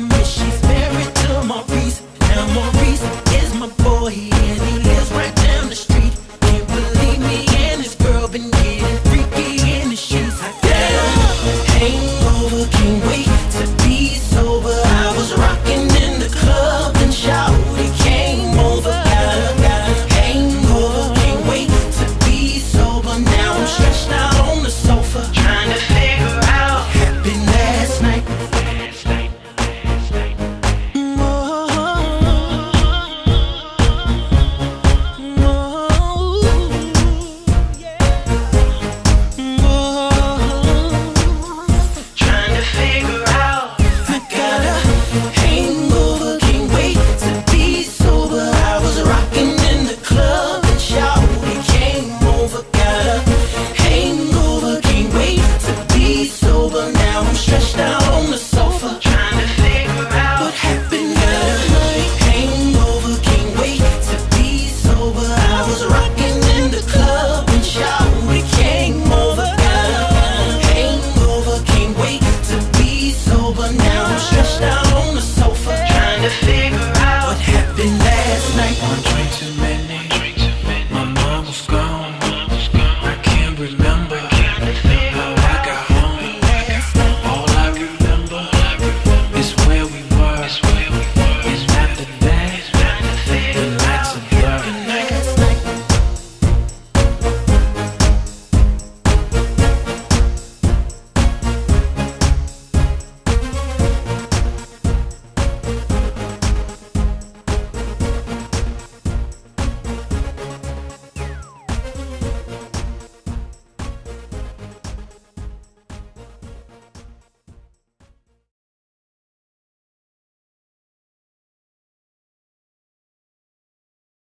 can wish she